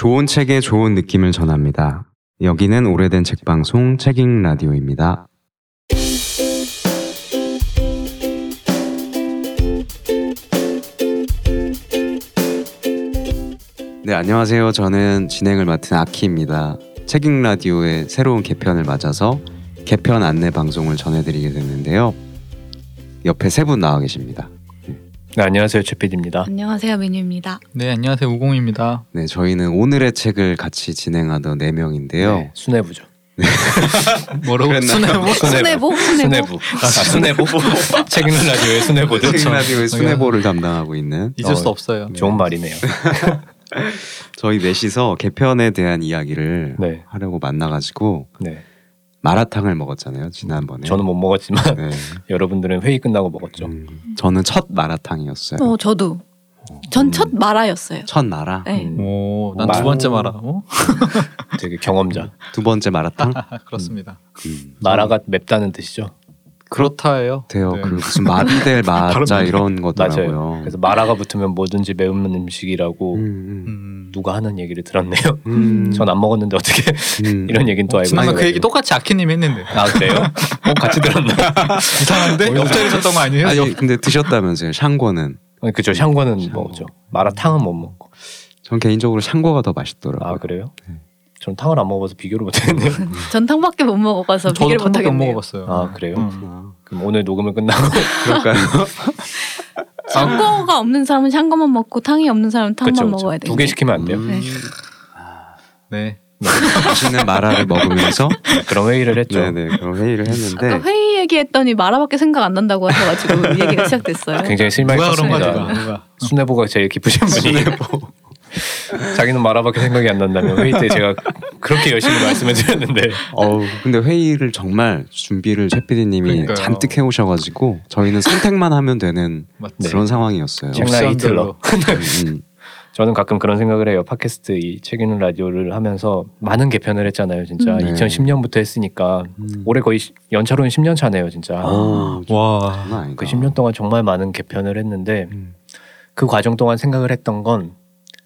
좋은 책에 좋은 느낌을 전합니다. 여기는 오래된 책 방송 책읽 라디오입니다. 네, 안녕하세요. 저는 진행을 맡은 아키입니다. 책읽 라디오의 새로운 개편을 맞아서 개편 안내 방송을 전해드리게 됐는데요. 옆에 세 분 나와 계십니다. 네, 안녕하세요. 최피디입니다. 안녕하세요. 민유입니다. 네, 안녕하세요. 우공입니다. 네, 저희는 오늘의 책을 같이 진행하던 4명인데요. 네, 수뇌부죠. 네. 뭐라고? 수뇌부. 책읽 라디오의 수뇌부. 책읽 라디오의 수뇌부를 담당하고 있는. 잊을 수 없어요. 좋은 말이네요. 저희 넷이서 개편에 대한 이야기를 네. 하려고 만나가지고 네. 마라탕을 먹었잖아요. 지난번에. 저는 못 먹었지만 네. 여러분들은 회의 끝나고 먹었죠. 저는 첫 마라탕이었어요. 저도. 전 첫 마라였어요. 첫 마라? 네. 난 두 번째 마라. 되게 경험자. 두 번째 마라탕? 그렇습니다. 마라가 맵다는 뜻이죠. 그렇다예요. 돼요. 네. 그 무슨 마비델 마자 이런 거더라고요. 그래서 마라가 붙으면 뭐든지 매운 음식이라고 누가 하는 얘기를 들었네요. 전 안 먹었는데 어떻게 이런 얘기는 또 알고 있어요. 그 얘기 똑같이 아키님 했는데. 아 그래요? 같이 들었나? 이상한데? 옆자리 섰던 거 아니에요? 아니 근데 드셨다면서요. 샹궈는. 그죠. 샹궈는 먹었죠. 마라탕은 못 먹고. 전 개인적으로 샹궈가 더 맛있더라고요. 아 그래요? 네. 전 탕을 안 먹어봐서 비교를 못했네요. 전 탕밖에 못 먹어봐서 비교를 못하겠네요. 저도 탕밖에 못 먹어봤어요. 아 그래요? 그럼 오늘 녹음을 끝나고 그럴까요? 샹궈가 없는 사람은 샹궈만 먹고 탕이 없는 사람은 탕만 먹어야 돼요. 두 개 시키면 안 돼요? 네. 맛있는 마라를 먹으면서 그런 회의를 했죠. 네네, 그런 회의를 했는데 아까 회의 얘기했더니 마라밖에 생각 안 난다고 하셔가지고 얘기가 시작됐어요. 굉장히 실망했습니다. 누가 그런 거죠? 수뇌보가 제일 기쁘신 분이. 수뇌보. 자기는 마라밖에 생각이 안 난다면 회의 때 제가 그렇게 열심히 말씀해 드렸는데 근데 회의를 정말 준비를 최 PD님이 잔뜩 해오셔가지고 저희는 선택만 하면 되는 그런 상황이었어요. 정말 이틀러. 저는 가끔 그런 생각을 해요. 팟캐스트 이 책 읽는 라디오를 하면서 많은 개편을 했잖아요. 진짜 2010년부터 했으니까 올해 거의 연차로 10년 차네요. 진짜 와, 그 10년 동안 정말 많은 개편을 했는데 그 과정 동안 생각을 했던 건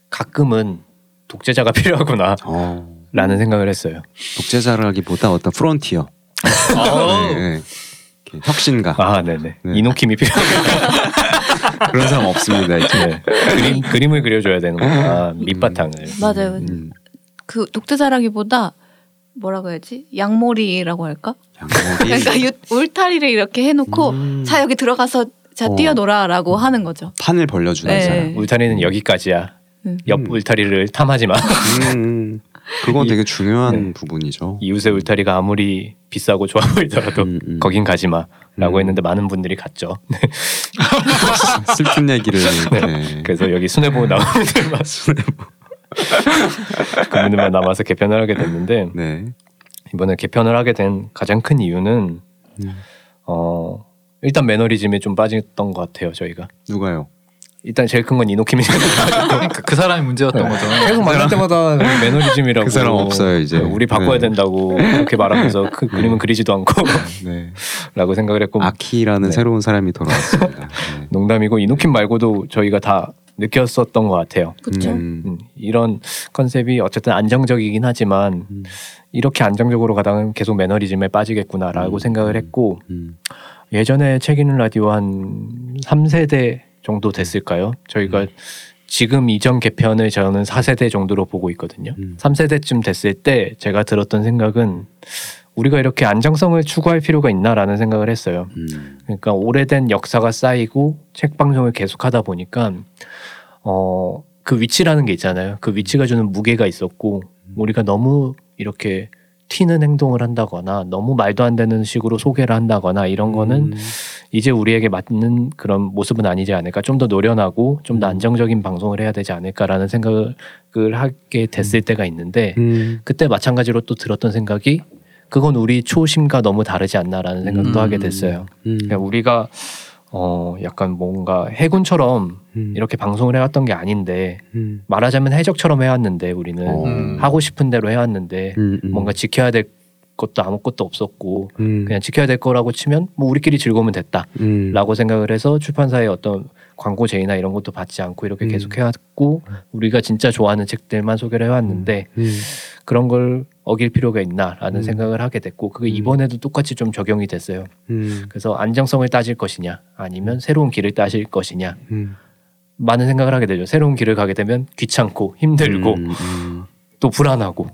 가끔은 독재자가 필요하구나 라는 생각을 했어요. 독재자라기보다 어떤 프론티어. 네. 혁신가. 아, 네네. 네. 이노킴이 필요하구나. 그런 사람 없습니다. 네. 그림을 그려줘야 되는 거야. 밑바탕을. 맞아요. 그 독재자라기보다 뭐라고 해야지? 양모리라고 할까? 양모리. 그러니까 울타리를 이렇게 해놓고 자 여기 들어가서 자 뛰어놀아라고 하는 거죠. 판을 벌려주는 사람. 네. 울타리는 여기까지야. 옆 울타리를 탐하지 마. 그건 되게 중요한 부분이죠. 이웃의 울타리가 아무리 비싸고 좋아 보이더라도 거긴 가지 마라고 했는데 많은 분들이 갔죠. 네. 슬픈 얘기를. 네. 그래서 여기 수뇌보 나온 분들만 수뇌보. 그분들만 남아서 개편을 하게 됐는데 이번에 개편을 하게 된 가장 큰 이유는 일단 매너리즘에 좀 빠졌던 것 같아요. 저희가. 누가요? 일단 제일 큰 건 이노킴이잖아요. 그 사람이 문제였던 거죠. 계속 말할 때마다 매너리즘이라고. 그 사람 없어요 이제. 우리 바꿔야 된다고 그렇게 말하면서 그림은 그리지도 않고 라고 생각을 했고 아키라는 새로운 사람이 돌아왔습니다. 농담이고 이노킴 말고도 저희가 다 느꼈었던 것 같아요. 그렇죠. 이런 컨셉이 어쨌든 안정적이긴 하지만 이렇게 안정적으로 가다가는 계속 매너리즘에 빠지겠구나라고 생각을 했고 예전에 책 읽는 라디오 한 3세대 정도 됐을까요? 저희가 지금 이전 개편을 저는 4세대 정도로 보고 있거든요. 3세대쯤 됐을 때 제가 들었던 생각은 우리가 이렇게 안정성을 추구할 필요가 있나라는 생각을 했어요. 그러니까 오래된 역사가 쌓이고 책 방송을 계속하다 보니까 그 위치라는 게 있잖아요. 그 위치가 주는 무게가 있었고 우리가 너무 이렇게 튀는 행동을 한다거나 너무 말도 안 되는 식으로 소개를 한다거나 이런 거는 이제 우리에게 맞는 그런 모습은 아니지 않을까. 좀 더 노련하고 좀 더 안정적인 방송을 해야 되지 않을까라는 생각을 하게 됐을 때가 있는데 그때 마찬가지로 또 들었던 생각이 그건 우리 초심과 너무 다르지 않나라는 생각도 하게 됐어요. 그러니까 우리가 약간 뭔가 해군처럼 이렇게 방송을 해왔던 게 아닌데 말하자면 해적처럼 해왔는데 우리는 하고 싶은 대로 해왔는데 뭔가 지켜야 될 것도 아무것도 없었고 그냥 지켜야 될 거라고 치면 뭐 우리끼리 즐거우면 됐다라고 생각을 해서 출판사의 어떤 광고 제의나 이런 것도 받지 않고 이렇게 계속 해왔고 우리가 진짜 좋아하는 책들만 소개를 해왔는데 그런 걸 어길 필요가 있나라는 생각을 하게 됐고 그게 이번에도 똑같이 좀 적용이 됐어요. 그래서 안정성을 따질 것이냐 아니면 새로운 길을 따질 것이냐 많은 생각을 하게 되죠. 새로운 길을 가게 되면 귀찮고 힘들고 또 불안하고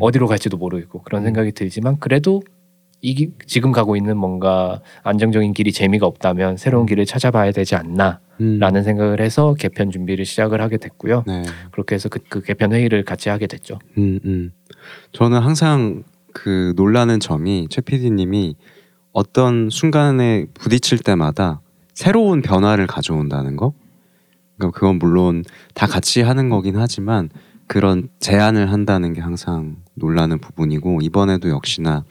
어디로 갈지도 모르겠고 그런 생각이 들지만 그래도 지금 가고 있는 뭔가 안정적인 길이 재미가 없다면 새로운 길을 찾아봐야 되지 않나라는 생각을 해서 개편 준비를 시작을 하게 됐고요. 네. 그렇게 해서 그 개편 회의를 같이 하게 됐죠. 저는 항상 그 놀라는 점이 최 PD님이 어떤 순간에 부딪힐 때마다 새로운 변화를 가져온다는 거. 그러니까 그건 물론 다 같이 하는 거긴 하지만 그런 제안을 한다는 게 항상 놀라는 부분이고 이번에도 역시나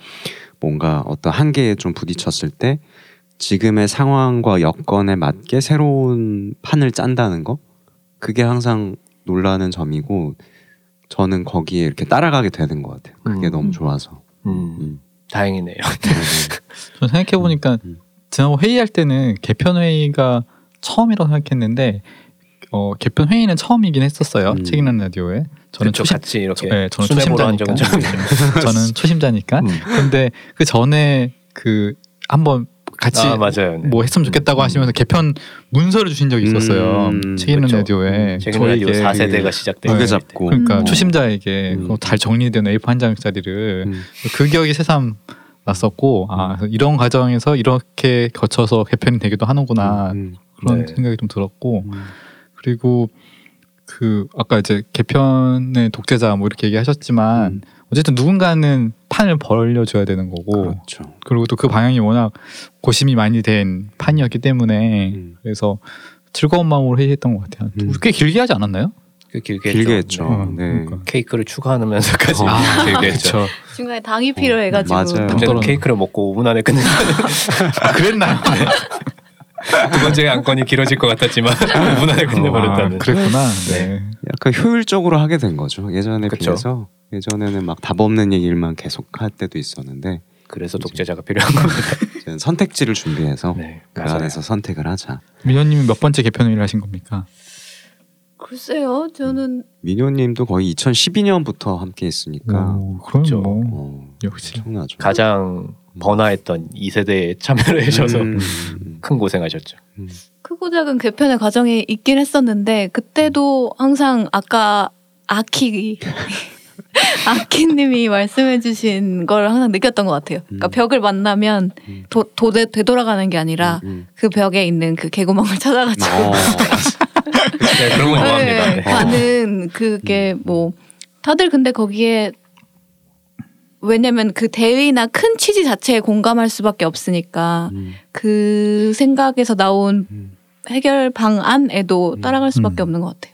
뭔가 어떤 한계에 좀 부딪혔을 때 지금의 상황과 여건에 맞게 새로운 판을 짠다는 거 그게 항상 놀라는 점이고 저는 거기에 이렇게 따라가게 되는 것 같아요. 그게 너무 좋아서 다행이네요. 저 생각해보니까 지난 회의할 때는 개편회의가 처음이라고 생각했는데 개편 회의는 처음이긴 했었어요. 책 읽는 라디오에. 저는 같이 이렇게. 네, 저는 초심자니까. 저는 초심자니까. 근데 그 전에 그 한번 같이 뭐 했으면 좋겠다고 하시면서 개편 문서를 주신 적이 있었어요. 책 읽는 라디오에. 책 읽는 라디오 4세대가 시작된 무게 잡고. 그러니까 초심자에게 잘 정리된 A4 한 장짜리를 그 기억이 새삼 났었고 이런 과정에서 이렇게 거쳐서 개편이 되기도 하는구나 그런 생각이 좀 들었고. 그리고 그 아까 이제 개편의 독재자 뭐 이렇게 얘기하셨지만 어쨌든 누군가는 판을 벌려줘야 되는 거고 그렇죠. 그리고 또 그 방향이 워낙 고심이 많이 된 판이었기 때문에 그래서 즐거운 마음으로 회의했던 것 같아요. 꽤 길게 하지 않았나요? 길게 했죠. 네. 그러니까. 케이크를 추가하면서까지 길게 했죠. 중간에 당이 필요해가지고 맞아요. 케이크를 먹고 5분 안에 끝내는 그랬나요? 두 번째 안건이 길어질 것 같았지만 무난하게 끝내버렸다는. 그랬구나. 네. 약간 효율적으로 하게 된 거죠. 예전에 그쵸? 비해서 예전에는 막 답 없는 얘기만 계속 할 때도 있었는데 그래서 독재자가 필요한 겁니다. 선택지를 준비해서 그 안에서 선택을 하자. 민호님이 몇 번째 개편을 하신 겁니까? 글쎄요. 저는 민호님도 거의 2012년부터 함께 했으니까 그렇죠. 역시 엄청나죠. 가장 번화했던 2세대에 참여를 해주셔서 큰 고생하셨죠. 크고 작은 개편의 과정이 있긴 했었는데 그때도 항상 아까 아키님이 말씀해주신 걸 항상 느꼈던 것 같아요. 그러니까 벽을 만나면 되돌아가는 게 아니라 그 벽에 있는 그 개구멍을 찾아가지고 네, 그런 거 좋아합니다. 네, 가는 그게 뭐 다들 근데 거기에 왜냐면 그 대의나 큰 취지 자체에 공감할 수밖에 없으니까 그 생각에서 나온 해결 방안에도 따라갈 수밖에 없는 것 같아요.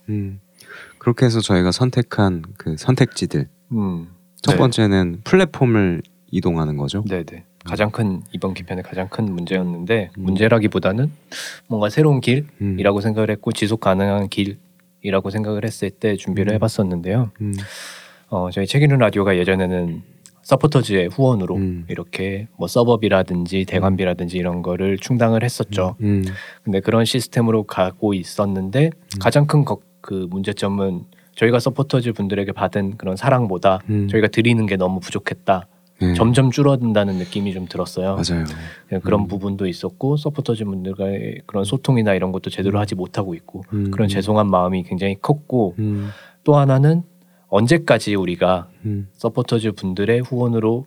그렇게 해서 저희가 선택한 그 선택지들 첫 번째는 플랫폼을 이동하는 거죠. 네네. 가장 큰 이번 개편의 가장 큰 문제였는데 문제라기보다는 뭔가 새로운 길이라고 생각을 했고 지속 가능한 길이라고 생각을 했을 때 준비를 해봤었는데요. 저희 책 읽는 라디오가 예전에는 서포터즈의 후원으로 이렇게 뭐 서버비라든지 대관비라든지 이런 거를 충당을 했었죠. 근데 그런 시스템으로 가고 있었는데 가장 큰 그 문제점은 저희가 서포터즈 분들에게 받은 그런 사랑보다 저희가 드리는 게 너무 부족했다. 점점 줄어든다는 느낌이 좀 들었어요. 맞아요. 그런 부분도 있었고 서포터즈 분들과의 그런 소통이나 이런 것도 제대로 하지 못하고 있고 그런 죄송한 마음이 굉장히 컸고 또 하나는 언제까지 우리가 서포터즈 분들의 후원으로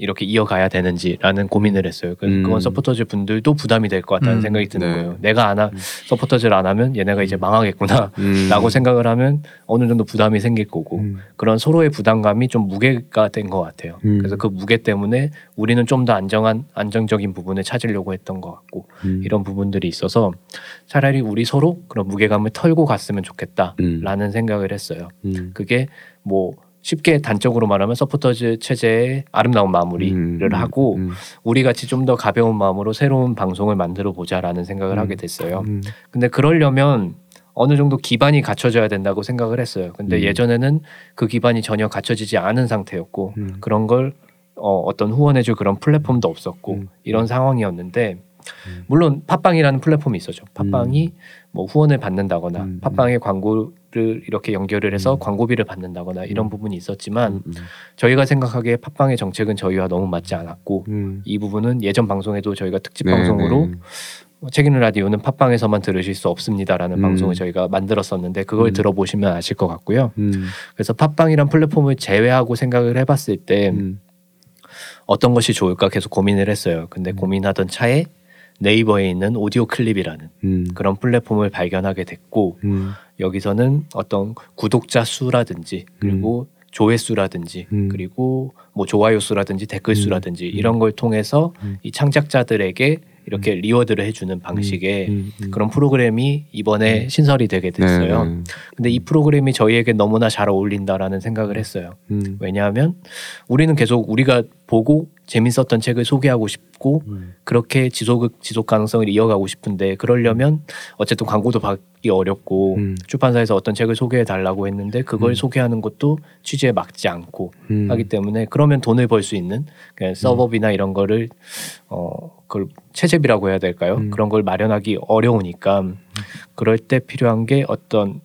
이렇게 이어가야 되는지라는 고민을 했어요. 그건 서포터즈 분들도 부담이 될 것 같다는 생각이 드는 거예요. 내가 서포터즈를 안 하면 얘네가 이제 망하겠구나 라고 생각을 하면 어느 정도 부담이 생길 거고 그런 서로의 부담감이 좀 무게가 된 것 같아요. 그래서 그 무게 때문에 우리는 좀 더 안정적인 부분을 찾으려고 했던 것 같고 이런 부분들이 있어서 차라리 우리 서로 그런 무게감을 털고 갔으면 좋겠다라는 생각을 했어요. 그게 뭐 쉽게 단적으로 말하면 서포터즈 체제의 아름다운 마무리를 하고 우리 같이 좀 더 가벼운 마음으로 새로운 방송을 만들어 보자라는 생각을 하게 됐어요. 근데 그러려면 어느 정도 기반이 갖춰져야 된다고 생각을 했어요. 근데 예전에는 그 기반이 전혀 갖춰지지 않은 상태였고 그런 걸 어떤 후원해줄 그런 플랫폼도 없었고 이런 상황이었는데 물론 팟빵이라는 플랫폼이 있었죠. 팟빵이 뭐 후원을 받는다거나 팟빵의 광고를 이렇게 연결을 해서 광고비를 받는다거나 이런 부분이 있었지만 저희가 생각하기에 팟빵의 정책은 저희와 너무 맞지 않았고 이 부분은 예전 방송에도 저희가 특집 방송으로 책 읽는 라디오는 팟빵에서만 들으실 수 없습니다라는 방송을 저희가 만들었었는데 그걸 들어보시면 아실 것 같고요. 그래서 팟빵이란 플랫폼을 제외하고 생각을 해봤을 때 어떤 것이 좋을까 계속 고민을 했어요. 근데 고민하던 차에 네이버에 있는 오디오 클립이라는 그런 플랫폼을 발견하게 됐고 여기서는 어떤 구독자 수라든지 그리고 조회수라든지 그리고 뭐 좋아요 수라든지 댓글 수라든지 이런 걸 통해서 이 창작자들에게 이렇게 리워드를 해주는 방식의 그런 프로그램이 이번에 신설이 되게 됐어요. 근데 이 프로그램이 저희에게 너무나 잘 어울린다라는 생각을 했어요. 왜냐하면 우리는 계속 우리가 보고 재밌었던 책을 소개하고 싶고 그렇게 지속 가능성을 이어가고 싶은데 그러려면 어쨌든 광고도 받기 어렵고 출판사에서 어떤 책을 소개해달라고 했는데 그걸 소개하는 것도 취지에 맞지 않고 하기 때문에 그러면 돈을 벌 수 있는 그냥 서버비나 이런 거를 그걸 체제비라고 해야 될까요? 그런 걸 마련하기 어려우니까 그럴 때 필요한 게 어떤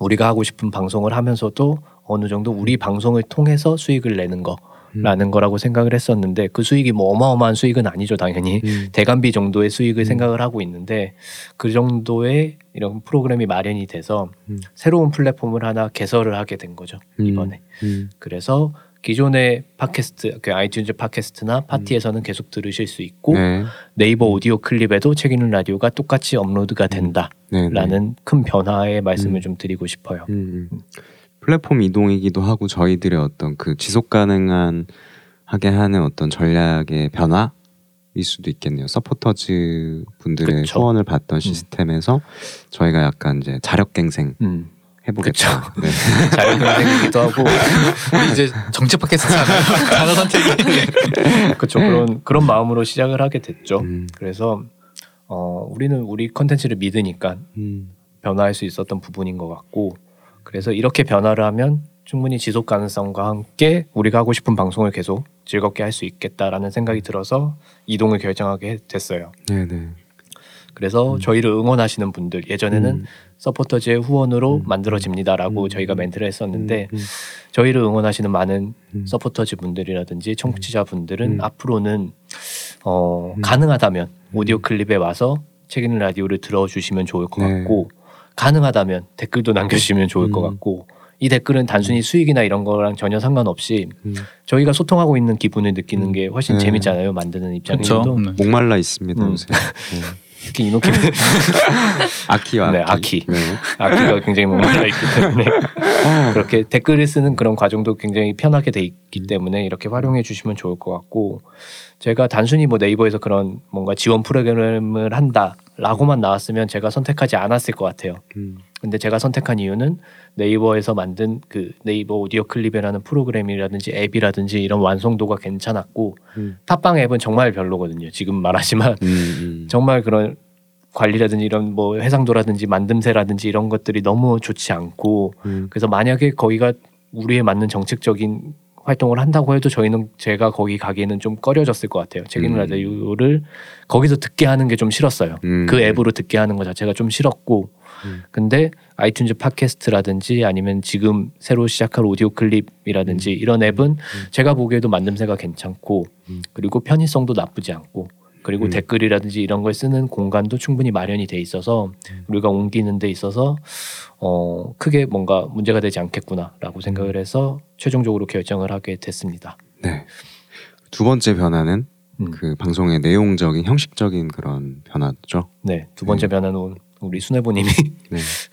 우리가 하고 싶은 방송을 하면서도 어느 정도 우리 방송을 통해서 수익을 내는 거 라는 거라고 생각을 했었는데 그 수익이 뭐 어마어마한 수익은 아니죠. 당연히 대간비 정도의 수익을 생각을 하고 있는데 그 정도의 이런 프로그램이 마련이 돼서 새로운 플랫폼을 하나 개설을 하게 된 거죠. 이번에. 그래서 기존의 팟캐스트, 아이튠즈 팟캐스트나 파티에서는 계속 들으실 수 있고 네이버 오디오 클립에도 책 읽는 라디오가 똑같이 업로드가 된다라는 큰 변화의 말씀을 좀 드리고 싶어요. 플랫폼 이동이기도 하고 저희들의 어떤 그 지속 가능한 하게 하는 어떤 전략의 변화일 수도 있겠네요. 서포터즈 분들의 그쵸. 후원을 받던 시스템에서 저희가 약간 이제 자력갱생 해보겠죠. 네. 자력갱생이기도 하고 이제 정책 팟캐스트잖아요. 단어 선택이 그렇죠. 그런 마음으로 시작을 하게 됐죠. 그래서 우리는 우리 컨텐츠를 믿으니까 변화할 수 있었던 부분인 것 같고. 그래서 이렇게 변화를 하면 충분히 지속 가능성과 함께 우리가 하고 싶은 방송을 계속 즐겁게 할 수 있겠다라는 생각이 들어서 이동을 결정하게 됐어요. 네네. 그래서 저희를 응원하시는 분들 예전에는 서포터즈의 후원으로 만들어집니다라고 저희가 멘트를 했었는데 저희를 응원하시는 많은 서포터즈 분들이라든지 청취자 분들은 앞으로는 가능하다면 오디오 클립에 와서 책 읽는 라디오를 들어주시면 좋을 것 같고 가능하다면 댓글도 남겨주시면 좋을 것 같고 이 댓글은 단순히 수익이나 이런 거랑 전혀 상관없이 저희가 소통하고 있는 기분을 느끼는 게 훨씬 재밌잖아요. 만드는 입장에서도 목말라 있습니다. 요새. 특히 이노키는 아키와 아키. 네. 아키가 굉장히 목말라 있기 때문에 그렇게 댓글을 쓰는 그런 과정도 굉장히 편하게 돼 있기 때문에 이렇게 활용해 주시면 좋을 것 같고 제가 단순히 뭐 네이버에서 그런 뭔가 지원 프로그램을 한다라고만 나왔으면 제가 선택하지 않았을 것 같아요. 근데 제가 선택한 이유는 네이버에서 만든 그 네이버 오디오 클립이라는 프로그램이라든지 앱이라든지 이런 완성도가 괜찮았고 팟빵 앱은 정말 별로거든요. 지금 말하지만 정말 그런 관리라든지 이런 뭐 해상도라든지 만듦새라든지 이런 것들이 너무 좋지 않고 그래서 만약에 거기가 우리에 맞는 정책적인 활동을 한다고 해도 저희는 제가 거기 가기에는 좀 꺼려졌을 것 같아요. 책 읽는 라디오를 거기서 듣게 하는 게 좀 싫었어요. 그 앱으로 듣게 하는 것 자체가 좀 싫었고 근데 아이튠즈 팟캐스트라든지 아니면 지금 새로 시작할 오디오 클립이라든지 이런 앱은 제가 보기에도 만듦새가 괜찮고 그리고 편의성도 나쁘지 않고 그리고 댓글이라든지 이런 걸 쓰는 공간도 충분히 마련이 돼 있어서 우리가 옮기는 데 있어서 크게 뭔가 문제가 되지 않겠구나라고 생각을 해서 최종적으로 결정을 하게 됐습니다. 네. 두 번째 변화는 그 방송의 내용적인 형식적인 그런 변화죠. 네. 두 번째 변화는 우리 순애보님이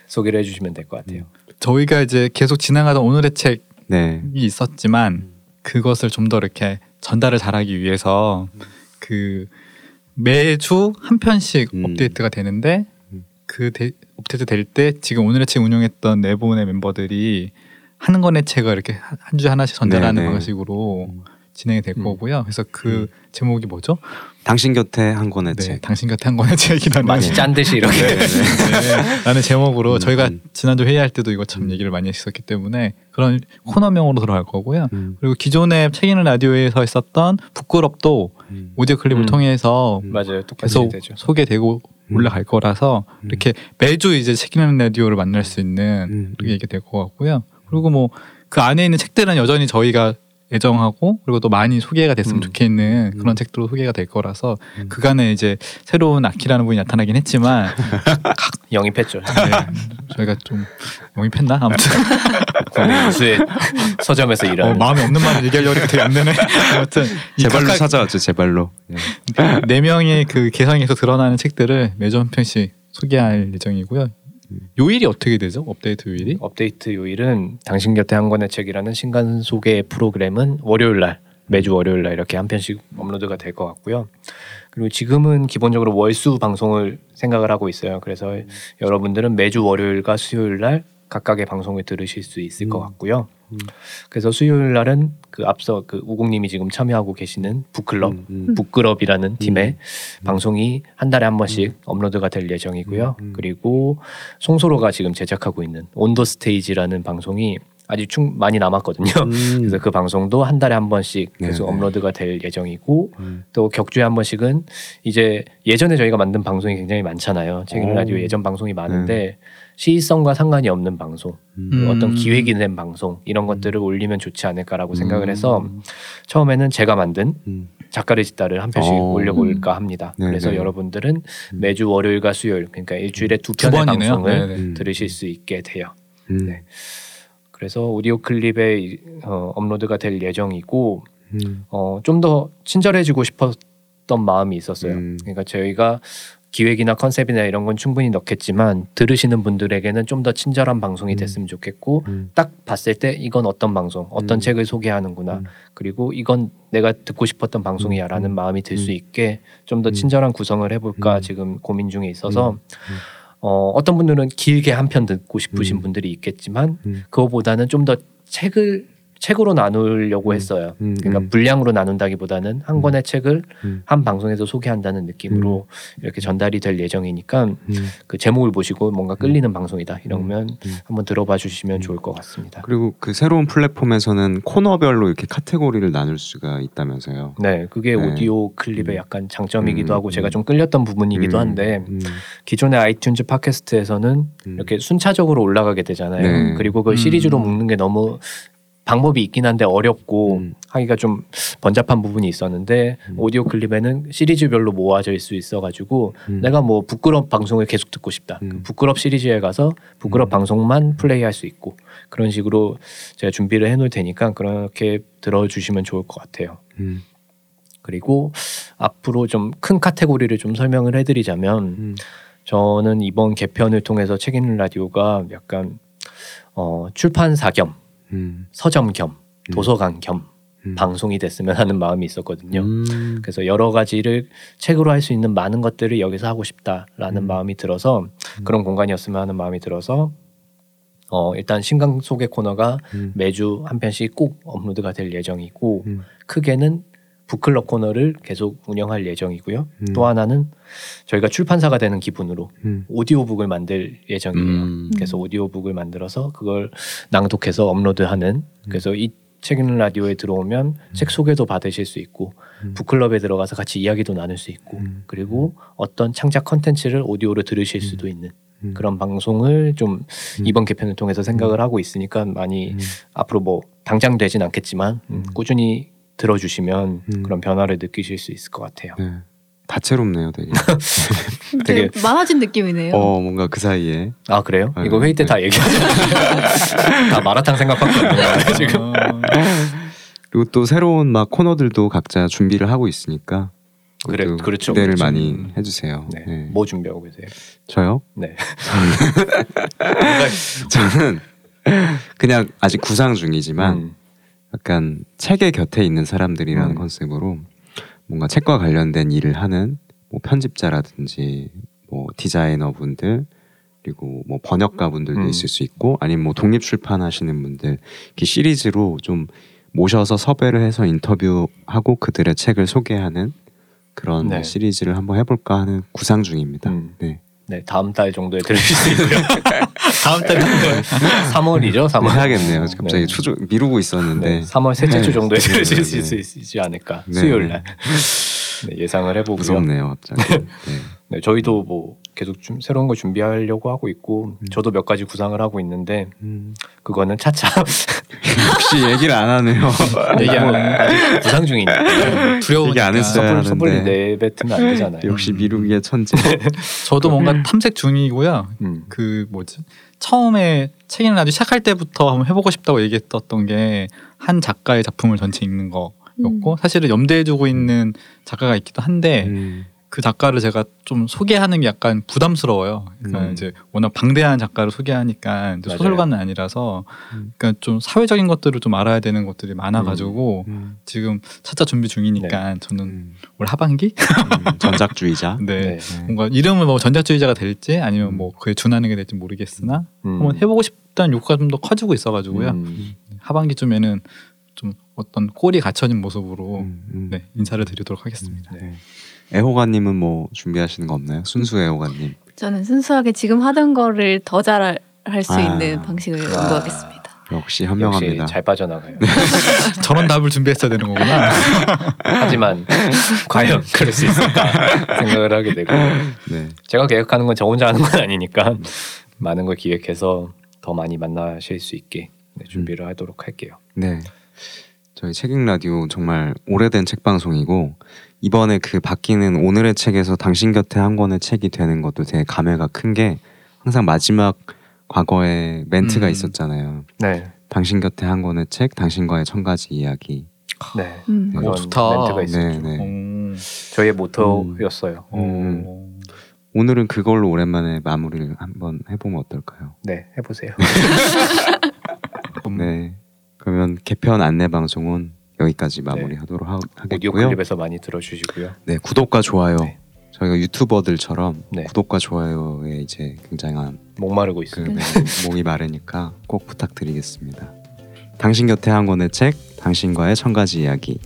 소개를 해주시면 될 것 같아요. 저희가 이제 계속 진행하던 오늘의 책이 있었지만 그것을 좀 더 이렇게 전달을 잘하기 위해서 그 매주 한 편씩 업데이트가 되는데 그 업데이트 될 때 지금 오늘의 책 운영했던 네 분의 멤버들이 한 권의 책을 이렇게 한 주에 하나씩 전달하는 방식으로 진행이 될 거고요. 그래서 그 제목이 뭐죠? 당신 곁에 한 권의 책. 당신 곁에 한 권의 책이라는. 마치 짠 듯이 이렇게. 라는 제목으로 저희가 지난주 회의할 때도 이거 참 얘기를 많이 했었기 때문에 그런 코너명으로 들어갈 거고요. 그리고 기존에 책 읽는 라디오에서 있었던 부끄럽도 오디오 클립을 통해서 맞아요. 계속 소개되고 올라갈 거라서 이렇게 매주 이제 책 읽는 라디오를 만날 수 있는 그렇게 얘기 될 것 같고요. 그리고 뭐 그 안에 있는 책들은 여전히 저희가 애정하고 그리고 또 많이 소개가 됐으면 좋겠는 그런 책들로 소개가 될 거라서 그간에 이제 새로운 아키라는 분이 나타나긴 했지만 영입했죠. 네, 저희가 좀 영입했나? 아무튼 공수의 서점에서 일하는 마음이 없는 말을 얘기하려고 하니까 되게 안 되네. 아무튼 제발로 찾아왔죠. 제발로. 네 명의 그 개성에서 드러나는 책들을 매주 한 편씩 소개할 예정이고요. 요일이 어떻게 되죠? 업데이트 요일이? 업데이트 요일은 당신 곁에 한 권의 책이라는 신간 소개 프로그램은 월요일날, 매주 월요일날 이렇게 한 편씩 업로드가 될 것 같고요. 그리고 지금은 기본적으로 월수 방송을 생각을 하고 있어요. 그래서 여러분들은 매주 월요일과 수요일날 각각의 방송을 들으실 수 있을 것 같고요. 그래서 수요일날은 그 앞서 그 우국님이 지금 참여하고 계시는 북클럽, 북클럽이라는 팀의 방송이 한 달에 한 번씩 업로드가 될 예정이고요. 그리고 송소로가 지금 제작하고 있는 온더 스테이지라는 방송이 아직 많이 남았거든요. 그래서 그 방송도 한 달에 한 번씩 계속 업로드가 될 예정이고 또 격주에 한 번씩은 이제 예전에 저희가 만든 방송이 굉장히 많잖아요. 책읽는 라디오 예전 방송이 많은데 시의성과 상관이 없는 방송, 어떤 기획이 된 방송 이런 것들을 올리면 좋지 않을까라고 생각을 해서 처음에는 제가 만든 작가의 짓다를 한 편씩 올려볼까 합니다. 그래서 여러분들은 매주 월요일과 수요일, 그러니까 일주일에 두 편의 방송을 들으실 수 있게 돼요. 네. 그래서 오디오 클립에 업로드가 될 예정이고 좀 더 친절해지고 싶었던 마음이 있었어요. 그러니까 저희가 기획이나 컨셉이나 이런 건 충분히 넣겠지만 들으시는 분들에게는 좀 더 친절한 방송이 됐으면 좋겠고 딱 봤을 때 이건 어떤 방송, 어떤 책을 소개하는구나 그리고 이건 내가 듣고 싶었던 방송이야 라는 마음이 들 수 있게 좀 더 친절한 구성을 해볼까 지금 고민 중에 있어서 어떤 분들은 길게 한 편 듣고 싶으신 분들이 있겠지만 그거보다는 좀 더 책으로 나누려고 했어요. 그러니까 분량으로 나눈다기보다는 한 권의 책을 한 방송에서 소개한다는 느낌으로 이렇게 전달이 될 예정이니까 그 제목을 보시고 뭔가 끌리는 방송이다 이러면 한번 들어봐 주시면 좋을 것 같습니다. 그리고 그 새로운 플랫폼에서는 코너별로 이렇게 카테고리를 나눌 수가 있다면서요. 네, 그게 오디오 클립의 약간 장점이기도 하고 제가 좀 끌렸던 부분이기도 한데 기존의 아이튠즈 팟캐스트에서는 이렇게 순차적으로 올라가게 되잖아요. 네. 그리고 그걸 시리즈로 묶는 게 너무 방법이 있긴 한데 어렵고 하기가 좀 번잡한 부분이 있었는데 오디오 클립에는 시리즈별로 모아져 있을 수 있어가지고 내가 뭐 부끄럽 방송을 계속 듣고 싶다. 그 부끄럽 시리즈에 가서 부끄럽 방송만 플레이할 수 있고 그런 식으로 제가 준비를 해놓을 테니까 그렇게 들어주시면 좋을 것 같아요. 그리고 앞으로 좀 큰 카테고리를 좀 설명을 해드리자면 저는 이번 개편을 통해서 책 읽는 라디오가 약간 출판사 겸 서점 겸 도서관 겸 방송이 됐으면 하는 마음이 있었거든요. 그래서 여러 가지를 책으로 할 수 있는 많은 것들을 여기서 하고 싶다라는 마음이 들어서 그런 공간이었으면 하는 마음이 들어서 일단 신간 소개 코너가 매주 한 편씩 꼭 업로드가 될 예정이고 크게는 북클럽 코너를 계속 운영할 예정이고요. 또 하나는 저희가 출판사가 되는 기분으로 오디오북을 만들 예정이에요. 그래서 오디오북을 만들어서 그걸 낭독해서 업로드하는 그래서 이 책 읽는 라디오에 들어오면 책 소개도 받으실 수 있고 북클럽에 들어가서 같이 이야기도 나눌 수 있고 그리고 어떤 창작 컨텐츠를 오디오로 들으실 수도 있는 그런 방송을 좀 이번 개편을 통해서 생각을 하고 있으니까 많이 앞으로 뭐 당장 되진 않겠지만 꾸준히 들어주시면 그런 변화를 느끼실 수 있을 것 같아요. 네. 다채롭네요, 되게. 되게 많아진 느낌이네요. 뭔가 그 사이에. 아 그래요? 아, 이거 회의 때 다 얘기하죠. 다 마라탕 생각밖에 안 나요 지금. 그리고 또 새로운 막 코너들도 각자 준비를 하고 있으니까. 그렇죠. 기대를 많이 해주세요. 네. 네. 뭐 준비하고 계세요? 저요? 네. 저는 그냥 아직 구상 중이지만. 약간 책의 곁에 있는 사람들이라는 컨셉으로 뭔가 책과 관련된 일을 하는 뭐 편집자라든지 뭐 디자이너분들 그리고 뭐 번역가분들도 있을 수 있고 아니면 뭐 독립 출판하시는 분들 이렇게 시리즈로 좀 모셔서 섭외를 해서 인터뷰하고 그들의 책을 소개하는 그런 네. 시리즈를 한번 해볼까 하는 구상 중입니다. 네. 네, 다음 달 정도에 들으실 수 있고요. 다음 달 정도에 3월이죠? 3월. 네, 하겠네요. 갑자기 네. 미루고 있었는데 네, 3월 셋째 주 정도에 들으실 네. 수 있지 않을까. 네. 수요일날 네, 예상을 해보고요. 무섭네요. 갑자기. 네. 네, 저희도 뭐 계속 좀 새로운 걸 준비하려고 하고 있고 저도 몇 가지 구상을 하고 있는데 그거는 차차 역시 얘기를 안 하네요. 얘기 안 하네요. 구상 중이니까 두려우니까 안 했어요. 섣불리 내뱉으면 안 되잖아요. 역시 미루기의 천재. 저도 뭔가 탐색 중이고요. 그 뭐지 처음에 책이나 라디오 시작할 때부터 한번 해보고 싶다고 얘기했던 게 한 작가의 작품을 전체 읽는 거였고 사실은 염두에 두고 있는 작가가 있기도 한데 그 작가를 제가 좀 소개하는 게 약간 부담스러워요. 그러니까 이제 워낙 방대한 작가를 소개하니까 이제 소설가는 아니라서 그러니까 좀 사회적인 것들을 좀 알아야 되는 것들이 많아가지고 지금 차차 준비 중이니까 네. 저는 올 하반기 전작주의자 네. 네 뭔가 이름을 뭐 전작주의자가 될지 아니면 뭐 그에 준하는 게 될지 모르겠으나 한번 해보고 싶다는 욕구가 좀 더 커지고 있어가지고요. 하반기쯤에는 좀 어떤 꼴이 갖춰진 모습으로 네, 인사를 드리도록 하겠습니다. 네. 애호가님은 뭐 준비하시는 거 없나요? 순수 애호가님. 저는 순수하게 지금 하던 거를 더 잘할 수 있는 방식을 연구하겠습니다. 역시 현명합니다. 역시 잘 빠져나가요. 저런 답을 준비했어야 되는 거구나. 하지만 과연 그럴 수 있을까 생각을 하게 되고 네. 제가 계획하는 건 저 혼자 하는 건 아니니까 많은 걸 기획해서 더 많이 만나실 수 있게 네, 준비를 하도록 할게요. 네. 저희 책읽 라디오 정말 오래된 책 방송이고 이번에 그 바뀌는 오늘의 책에서 당신 곁에 한 권의 책이 되는 것도 되게 감회가 큰 게 항상 마지막 과거에 멘트가 있었잖아요. 네. 당신 곁에 한 권의 책, 당신과의 1000가지 이야기. 네. 오, 좋다. 멘트가 있었죠. 네. 저희의 모토였어요. 오늘은 그걸로 오랜만에 마무리를 한번 해보면 어떨까요? 네, 해보세요. 네. 그러면 개편 안내 방송은 여기까지 마무리하도록 네. 하겠고요. 오디오 클립에서 많이 들어주시고요. 네, 구독과 좋아요. 네. 저희가 유튜버들처럼 네. 구독과 좋아요에 이제 굉장한 목마르고 있습니다. 목이 마르니까 꼭 부탁드리겠습니다. 당신 곁에 한 권의 책, 당신과의 1000가지 이야기.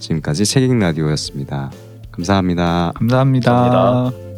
지금까지 책읽 라디오였습니다. 감사합니다. 감사합니다. 감사합니다.